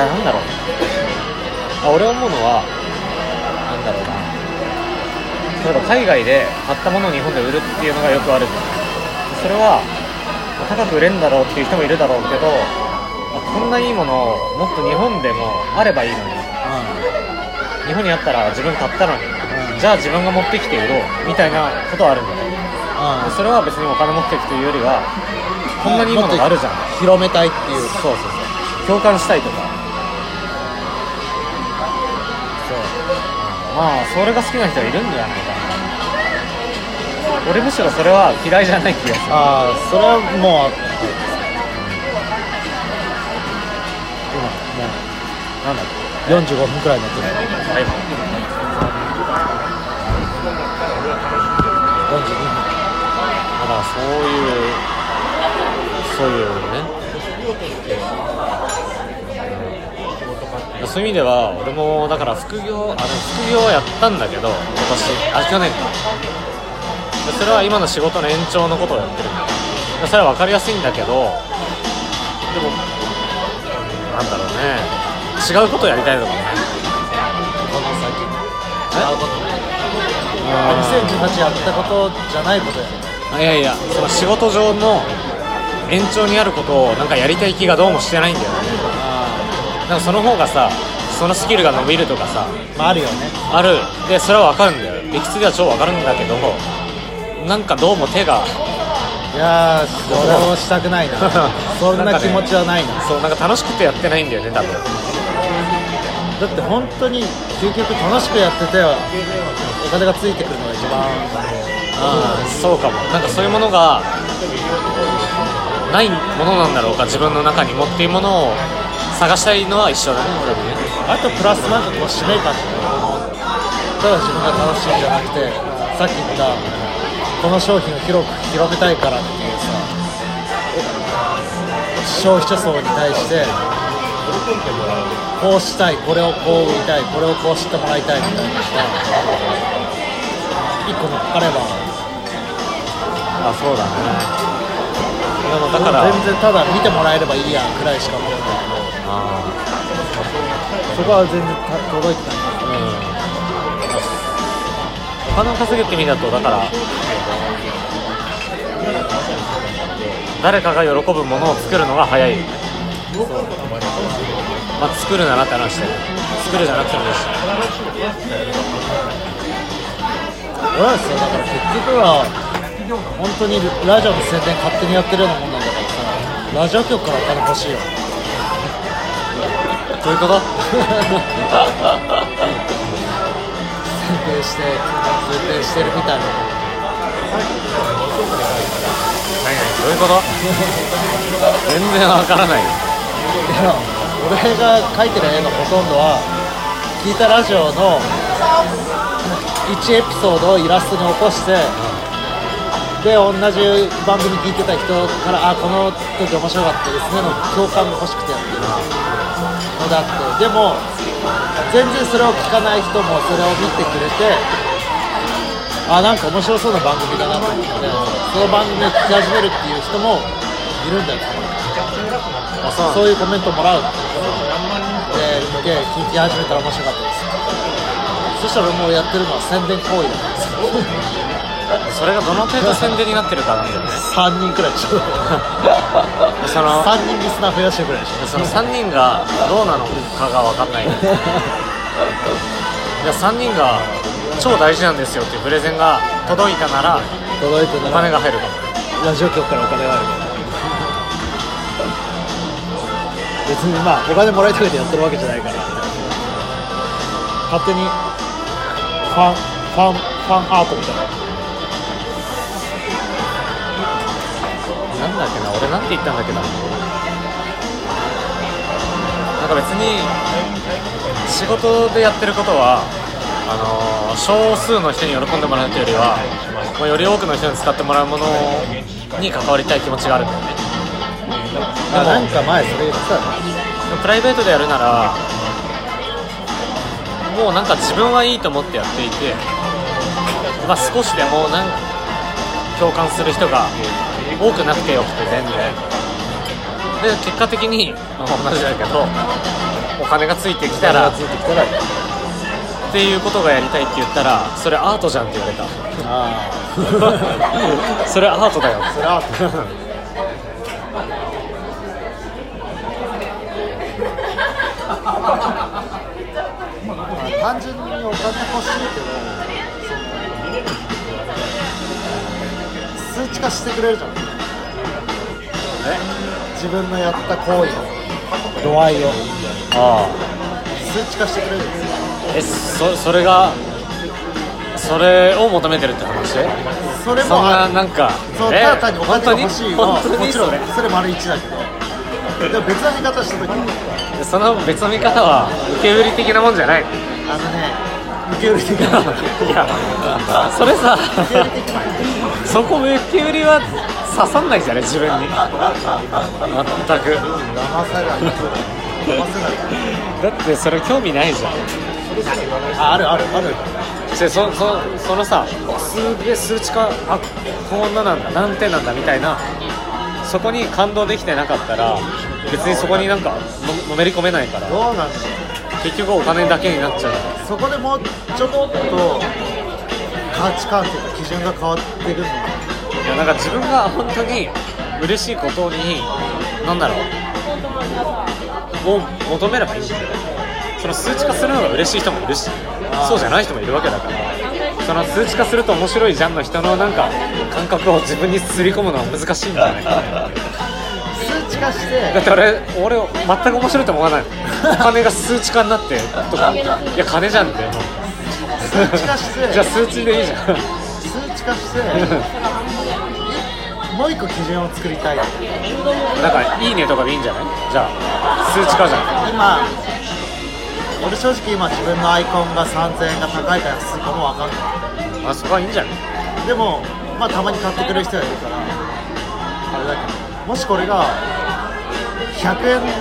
ん、いやなんだろう、あ、俺思うのはなんだろうな、例えば海外で買ったものを日本で売るっていうのがよくあるじゃん。それは高く売れるんだろうっていう人もいるだろうけど、こんないいものをもっと日本でもあればいいのに、うん、日本にあったら自分買ったのに、うん、じゃあ自分が持ってきて売ろうみたいなことはあるんだよね、うん、それは別にお金持ってきていうよりは、こんなにいいものがあるじゃん、広めたいっていう、そうそうそう、共感したいとか、そう、まあそれが好きな人はいるんじゃないかな。俺むしろそれは嫌いじゃない気がする。ああ、それはもう、今もうなんだっけ、よんじゅうごふんくらいになってる。はい、よんじゅうにふん。だからそういうそういうね、うん、そういう意味では俺もだから副業、あの副業をやったんだけど、今年あ去年か。それは今の仕事の延長のことをやってるんだ。それは分かりやすいんだけど、でもなんだろうね、違うことをやりたいのかな、この先違うこと、にせんじゅうはちやったことじゃないことやね。いやいや、その仕事上の延長にあることをなんかやりたい気がどうもしてないんだよね。あ、なんかその方がさ、そのスキルが伸びるとかさ、まあ、あるよね、あるで、それは分かるんだよ、理屈では超分かるんだけど、なんかどうも手が、いやー、それをしたくないなそんな気持ちはないな、なんかね、そう、なんか楽しくてやってないんだよね、多分。だって本当に究極楽しくやっててお金がついてくるのが一番、ああ、そうかも、なんかそういうものがないものなんだろうか、自分の中に持っているものを探したいのは一緒だね、俺もね。あとプラスなんかこう使命感っていうの、ただ自分が楽しいんじゃなくて、さっき言ったこの商品を広く広めたいからっていうさ、消費者層に対してこうしたい、これをこう売りたい、これをこう知ってもらいたいみたいなさ、一個乗っかれば、あ、そうだね。でもだから全然ただ見てもらえればいいやくらいしか思ってないけど、そこは全然届いてない。お金を稼ぐって意味だと、だから誰かが喜ぶものを作るのが早い、まあ、作るならって話してる、作るじゃなくてもいいし、俺はですよ、だから結局は本当にラジオの宣伝勝手にやってるようなもんなんだからさ、ラジオ局からお金欲しいよどういうこと宣伝して、宣伝してるみたいな、何何どういうこと全然わからないよ。いや、俺が描いてる絵のほとんどは聞いたラジオのいちエピソードをイラストに起こして、で同じ番組聞いてた人から、あ、この時面白かったですねの共感が欲しくてやってるのだって。でも全然それを聞かない人もそれを見てくれて、あ、なんか面白そうな番組だなと思って、その番組を聴き始めるっていう人もいるんだよ。あ、そういうコメントもらうってで、すげえ聞き始めたら面白かったです。そしたらもうやってるのは宣伝行為だったんです。それがどの程度宣伝になってるかなんだよね。さんにんくらいでしょそのさんにんリスナー増やしてくらいでしょ。そのさんにんがどうなのかが分かんないいやさんにんが超大事なんですよっていうプレゼンが届いたなら届いたならお金が入るかも。ラジオ局からお金が入るかも。別にまあお金もらいたくてやってるわけじゃないから、勝手にファンファンファンアートみたいな。なんだっけな、俺なんて言ったんだっけな。なんか別に仕事でやってることはあの少数の人に喜んでもらうというよりは、まあ、より多くの人に使ってもらうものに関わりたい気持ちがあるんだよね。あ、なんか前それ言ってたの。プライベートでやるならもうなんか自分はいいと思ってやっていて、まあ、少しでもなんか共感する人が多くなくてよくて全然で、結果的に、まあ、同じだけどお金がついてきたらっていうことがやりたいって言ったら、それアートじゃんって言われた。あそれアートだよ。それアート単純にお金欲しいけど、数値化してくれるじゃん。え？自分のやった行為を、度合いを、ああ、数値化してくれる。え、そ、それがそれを求めてるって話？それもある。そんななんか、そう、ただ単にお金が欲しいは本当にもちろんそれ丸一だけど。でも別の見方したとき、その別の見方は受け売り的なもんじゃない。あのね、受け売り的なもんいや、それさそこ受け売りは刺さんないじゃね、自分に。全く騙されない騙せないだってそれ興味ないじゃん。あ、あるあるある。そ、そ、そのさ、すげえ数値化、あ、こんななんだ、何点なんだみたいな、そこに感動できてなかったら別にそこになんかのめり込めないから、どうなんですか、結局お金だけになっちゃう。そこでもうちょこっと価値観というか基準が変わってるの。いや、なんか自分が本当に嬉しいことに何だろうを求めればいいんだよ。その数値化するのが嬉しい人もいるし、そうじゃない人もいるわけだから、その数値化すると面白いじゃんの人のなんか感覚を自分にすり込むのは難しいんじゃないかな数値化して、だって俺、俺全く面白いと思わない金が数値化になってとか、いや金じゃんって数値化してじゃあ数値でいいじゃん。数値化してもう一個基準を作りたい。なんかいいねとかでいいんじゃない。じゃあ数値化じゃん。今俺正直今自分のアイコンがさんぜんえんが高いからするかも分かんない。あ、そこはいいんじゃない。でも、まあ、たまに買ってくれる人がいるからあれだけど、もしこれがひゃくえん、極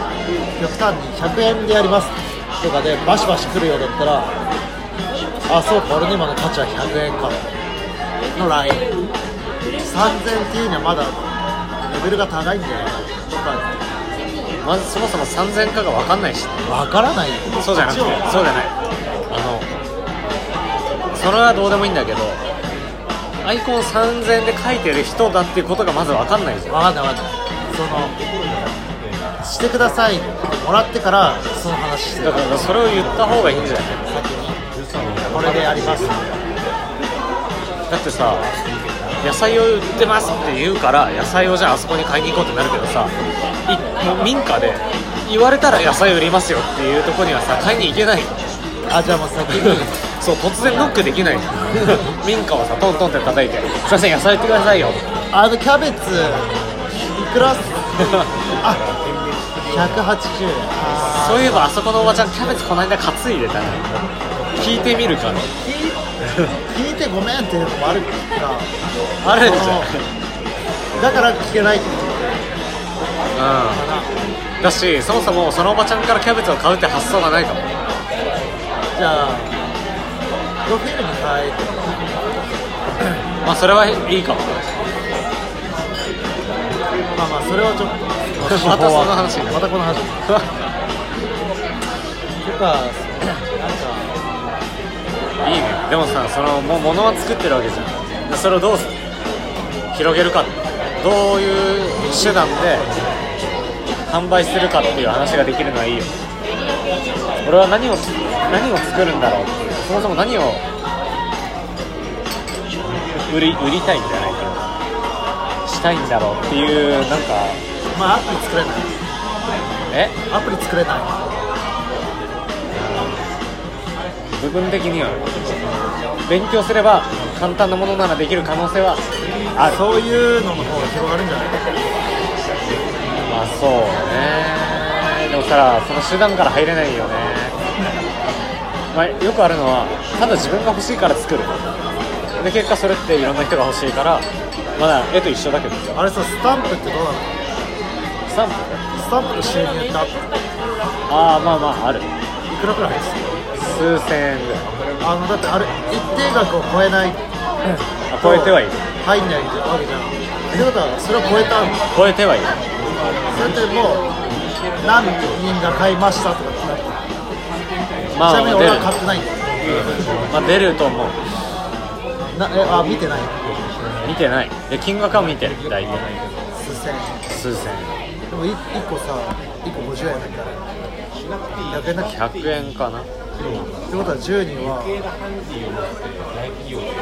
端にひゃくえんでやりますとかでバシバシ来るようだったら、あ、そうか、俺の今の価値はひゃくえんかのライン、さんぜんっていうにはまだレベルが高いんだよとか、まずそもそもさんぜんかが分かんないし、分からないよ。そうじゃなくて、そうじゃない、あのそれはどうでもいいんだけど、アイコンさんぜんで書いてる人だっていうことがまず分かんないじゃん。分かんない分かんない、そのしてくださいもらってからその話してる。だからそれを言った方がいいんじゃない。先にこれでやります。だってさ、野菜を売ってますって言うから野菜をじゃああそこに買いに行こうってなるけどさ、もう民家で言われたら野菜売りますよっていうところにはさ買いに行けない。あ、じゃあもう先にそう、突然ノックできない民家をさトントンって叩いてすいません野菜売ってくださいよ。あのキャベツいくらあ、ひゃくはちじゅうえん。そういえばあそこのおばちゃんキャベツこの間担いでたね、聞いてみるかね聞いてごめんっていうのもあるからあるんじゃん。だから聞けないってこと。うん、だし、そもそもそのおばちゃんからキャベツを買うって発想がないかも。じゃあ、プロフィールに変えてまあそれはいいかも。まあまあそれはちょっと、うん、またその話またこの話とか、なんかいいね。でもさ、そのも物は作ってるわけじゃん。それをどう広げるか、どういう手段で販売するかっていう話ができるのはいいよ。俺は何を何を作るんだろうっていう、そもそも何を売り売りたいんじゃないか、したいんだろうっていう、なんかまあアプリ作れない。えアプリ作れない、部分的には勉強すれば簡単なものならできる可能性はある。そういうのの方が広がるんじゃない。まあそうね。でもさ、その手段から入れないよね。まあ、よくあるのは、ただ自分が欲しいから作るで、結果それっていろんな人が欲しいから、まだ絵と一緒だけど。あれさ、スタンプってどうなの？スタンプ？スタンプの収入ってあった？ああ、まあまあある。いくらくらいですか？数千円ぐらい。あのだってあれ一定額を超えない、うん、あ超えてはいる、入んないわけじゃん。ってことはそれを超えたの？超えてはいる。それってもう何人が買いましたとかってなる。まあ、ちなみに俺は買ってないんだよ。まあ出ると思うな。えあ見てない見てないで、金額は見てる。大体数千数千でも いっこさ、いっこごじゅうえんだからひゃくえんだっけ。ひゃくえんかな、うん、ってことはじゅうにんは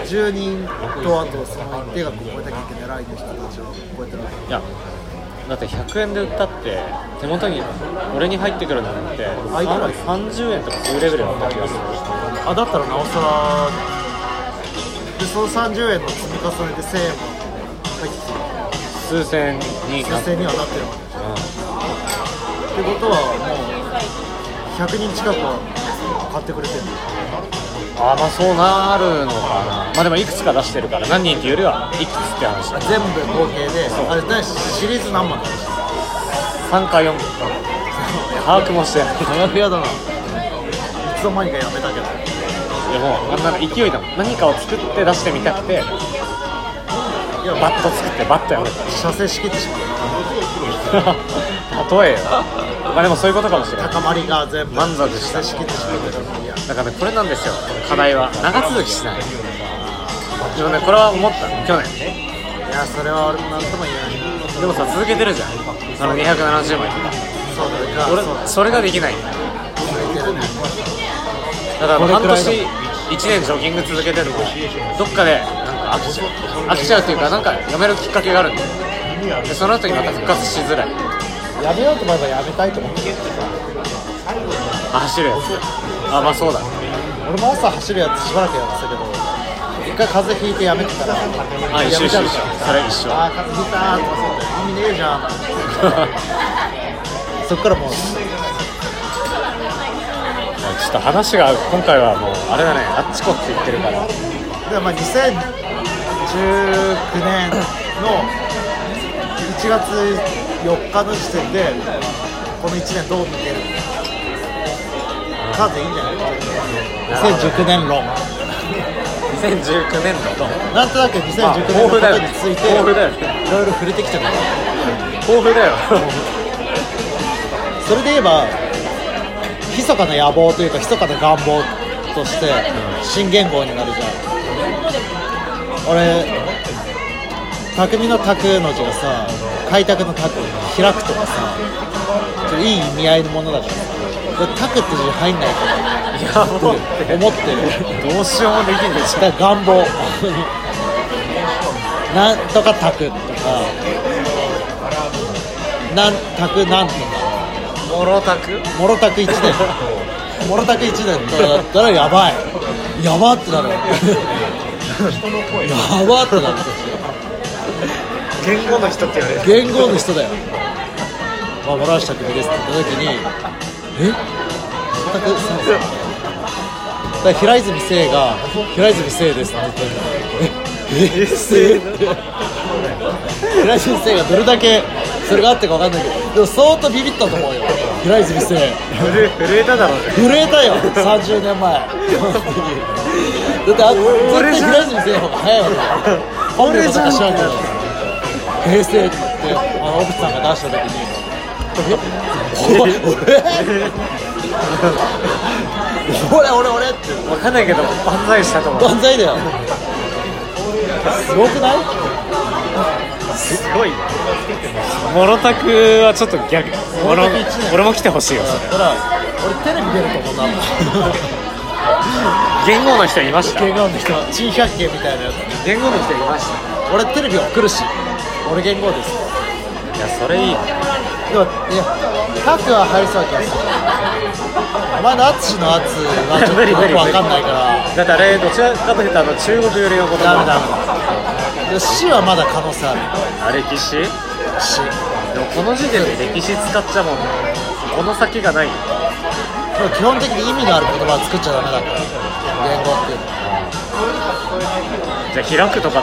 じゅうにんと、あとその一定額を超えたきゃいけない人たちを超えてない。いやだってひゃくえんで売ったって手元に俺に入ってくるのなんてさんじゅうえんとかそういうレベルだった気がする。あだったらなおさらで、そのさんじゅうえんの積み重ねでせんえんも入ってきてる。数千円に数千円にはなってるわけでしょ、うん、ってことはもうひゃくにん近くは買ってくれてる。ああまあそうなるのかな。まあでもいくつか出してるから、何人っていうよりはいくつって話だ。全部合計であれ何シリーズ何枚かでした？さんかよんか把握もしてない長くやだな。いつの間にかやめたけど。でもあんな勢いだもん。何かを作って出してみたくて、いやバッと作ってバッとやる。射精しきってしまう。例えよ。まあでもそういうことかもしれない。高まりが全部満足した。射精しきってしまう。だからね、これなんですよ。課題は長続きしない。でもね、これは思った去年。いやそれは俺もなんとも言えない。でもさ続けてるじゃん。あのにひゃくななじゅうまいとか。そうだね。俺それができない。だから半年いちねんジョギング続けてるのどっかでなんか飽きちゃう飽きちゃうっていうか、なんかやめるきっかけがあるんだよ。でその後にまた復活しづらい。やめようと思えばやめたいと思ってあ走るやつ。あまあそうだ、ね、俺も朝走るやつしばらくやってたけど、一回風邪ひいてやめてたらあ一緒一緒一緒それ一緒。あ風邪ひいたーとかそうだよ、意味ねえじゃんそっからもうちょっと話が今回はもうあれだね、あっちこって言ってるから。でまあにせんじゅうきゅうねんのいちがつよっかの時点でこのいちねんどう見てるかでいいんじゃない。にせんじゅうきゅうねん論にせんじゅうきゅうねん論なんとなくにせんじゅうきゅうねんのことについていろいろ触れてきちゃった豊富だよそれで言えば密かな野望というか密かな願望として新元号になるじゃん、うん、俺匠の匠の字がさ開拓の拓開くとかさちょっといい意味合いのものだからさ、これ拓って字入んないから思ってるどうしようもできんでしょ。だから願望なんとか拓とかなん拓なんとかモロタクモロタクいちねんモロタクいちねんだったらやばいやばってなるやばってなる言語の人って言われる言語の人だよ。まあ、諸橋匠ですって言った時にえだ平泉聖が平泉聖ですって言ったええ聖平泉聖がどれだけそれがあってか分かんないけど、でも相当ビビったと思うよ平泉聖。震えただろうね。震えたよさんじゅうねんまえだってあ絶対平泉聖の方が早いわけだ。本名とか知らんけど平成ってあの奥さんが出した時に俺俺俺って分かんないけど万歳したと思う。万歳だよすごくないすごいモロタクはちょっと逆俺 も, 俺も来てほしいよそれ。俺テレビ出ると思うな言語の人いました。言語の人珍百景みたいなやつ言語の人いました。俺テレビ送るし俺言語です。いやそれいいでもいやタクは入りそうな気がする。お前のアツシのアツはちょっとよく分かんないからだってあれどちらかというとあの中国寄りのことだめだめ。死はまだ可能性ある。あれ歴史死でもこの時点で歴史使っちゃもんこの先がない。でも基本的に意味のある言葉は作っちゃダメだから言語っていうのじゃあ開くとか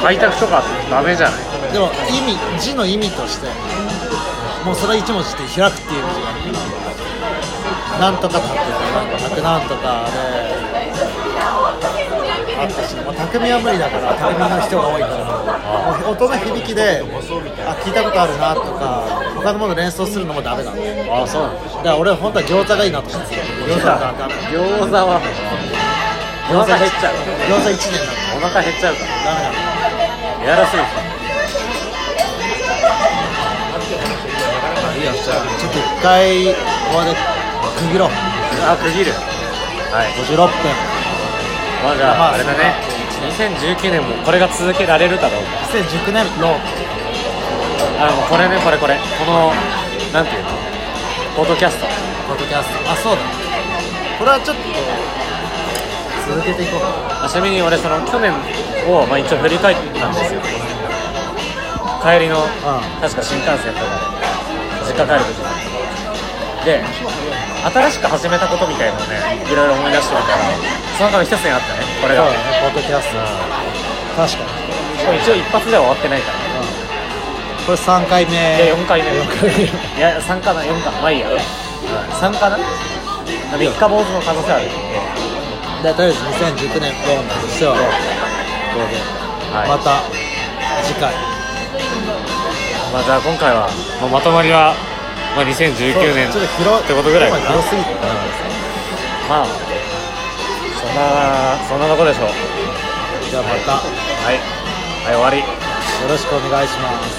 開拓とかダメじゃない。でも意味字の意味としてもうそれ一文字って開くっていう意味があるからなんとか立ってるなんとかあれあったし、まあ、匠は無理だから匠の人が多いからもう音の響きであ聞いたことあるなとか他のもの連想するのもダメだ。ああそうなんだ。だから俺は本当は餃子がいいなと思って餃子はダメ。餃子は餃子減っちゃう。餃子いちねんだお腹減っちゃうからダメだ。やらせるかいいよ。じゃあちょっと一回ここで区切ろう。あ区切るはいごじゅうろっぷん。まあじゃあ、まあ、あれだねにせんじゅうきゅうねんもこれが続けられるだろう。にせんじゅうきゅうねんのあのこれねこれこれこのなんていうのポッドキャストポッドキャストあそうだこれはちょっと続けていこうか。ちなみに俺その去年を、まあ、一応振り返ったんですよ。帰りの、うん、確か新幹線とかで実家帰る時で新しく始めたことみたいなのをねいろいろ思い出してみたらその中の一つにあったねこれが。そうだねポッドキャスト確かに一応一発では終わってないから、ねうん、これさんかいめいやよんかいめいやさんかなよんかなまあいいや、うん、さんかな三日坊主の可能性あるでとりあえずにせんじゅうきゅうねんローンとしてはこれで、はい、また次回まあ、じゃあ今回は、まあ、まとまりは、まあ、にせんじゅうきゅうねんってことぐらいかな。広すぎてな、まあそんなそんなとこでしょう。じゃあまたはい、はいはい、終わりよろしくお願いします。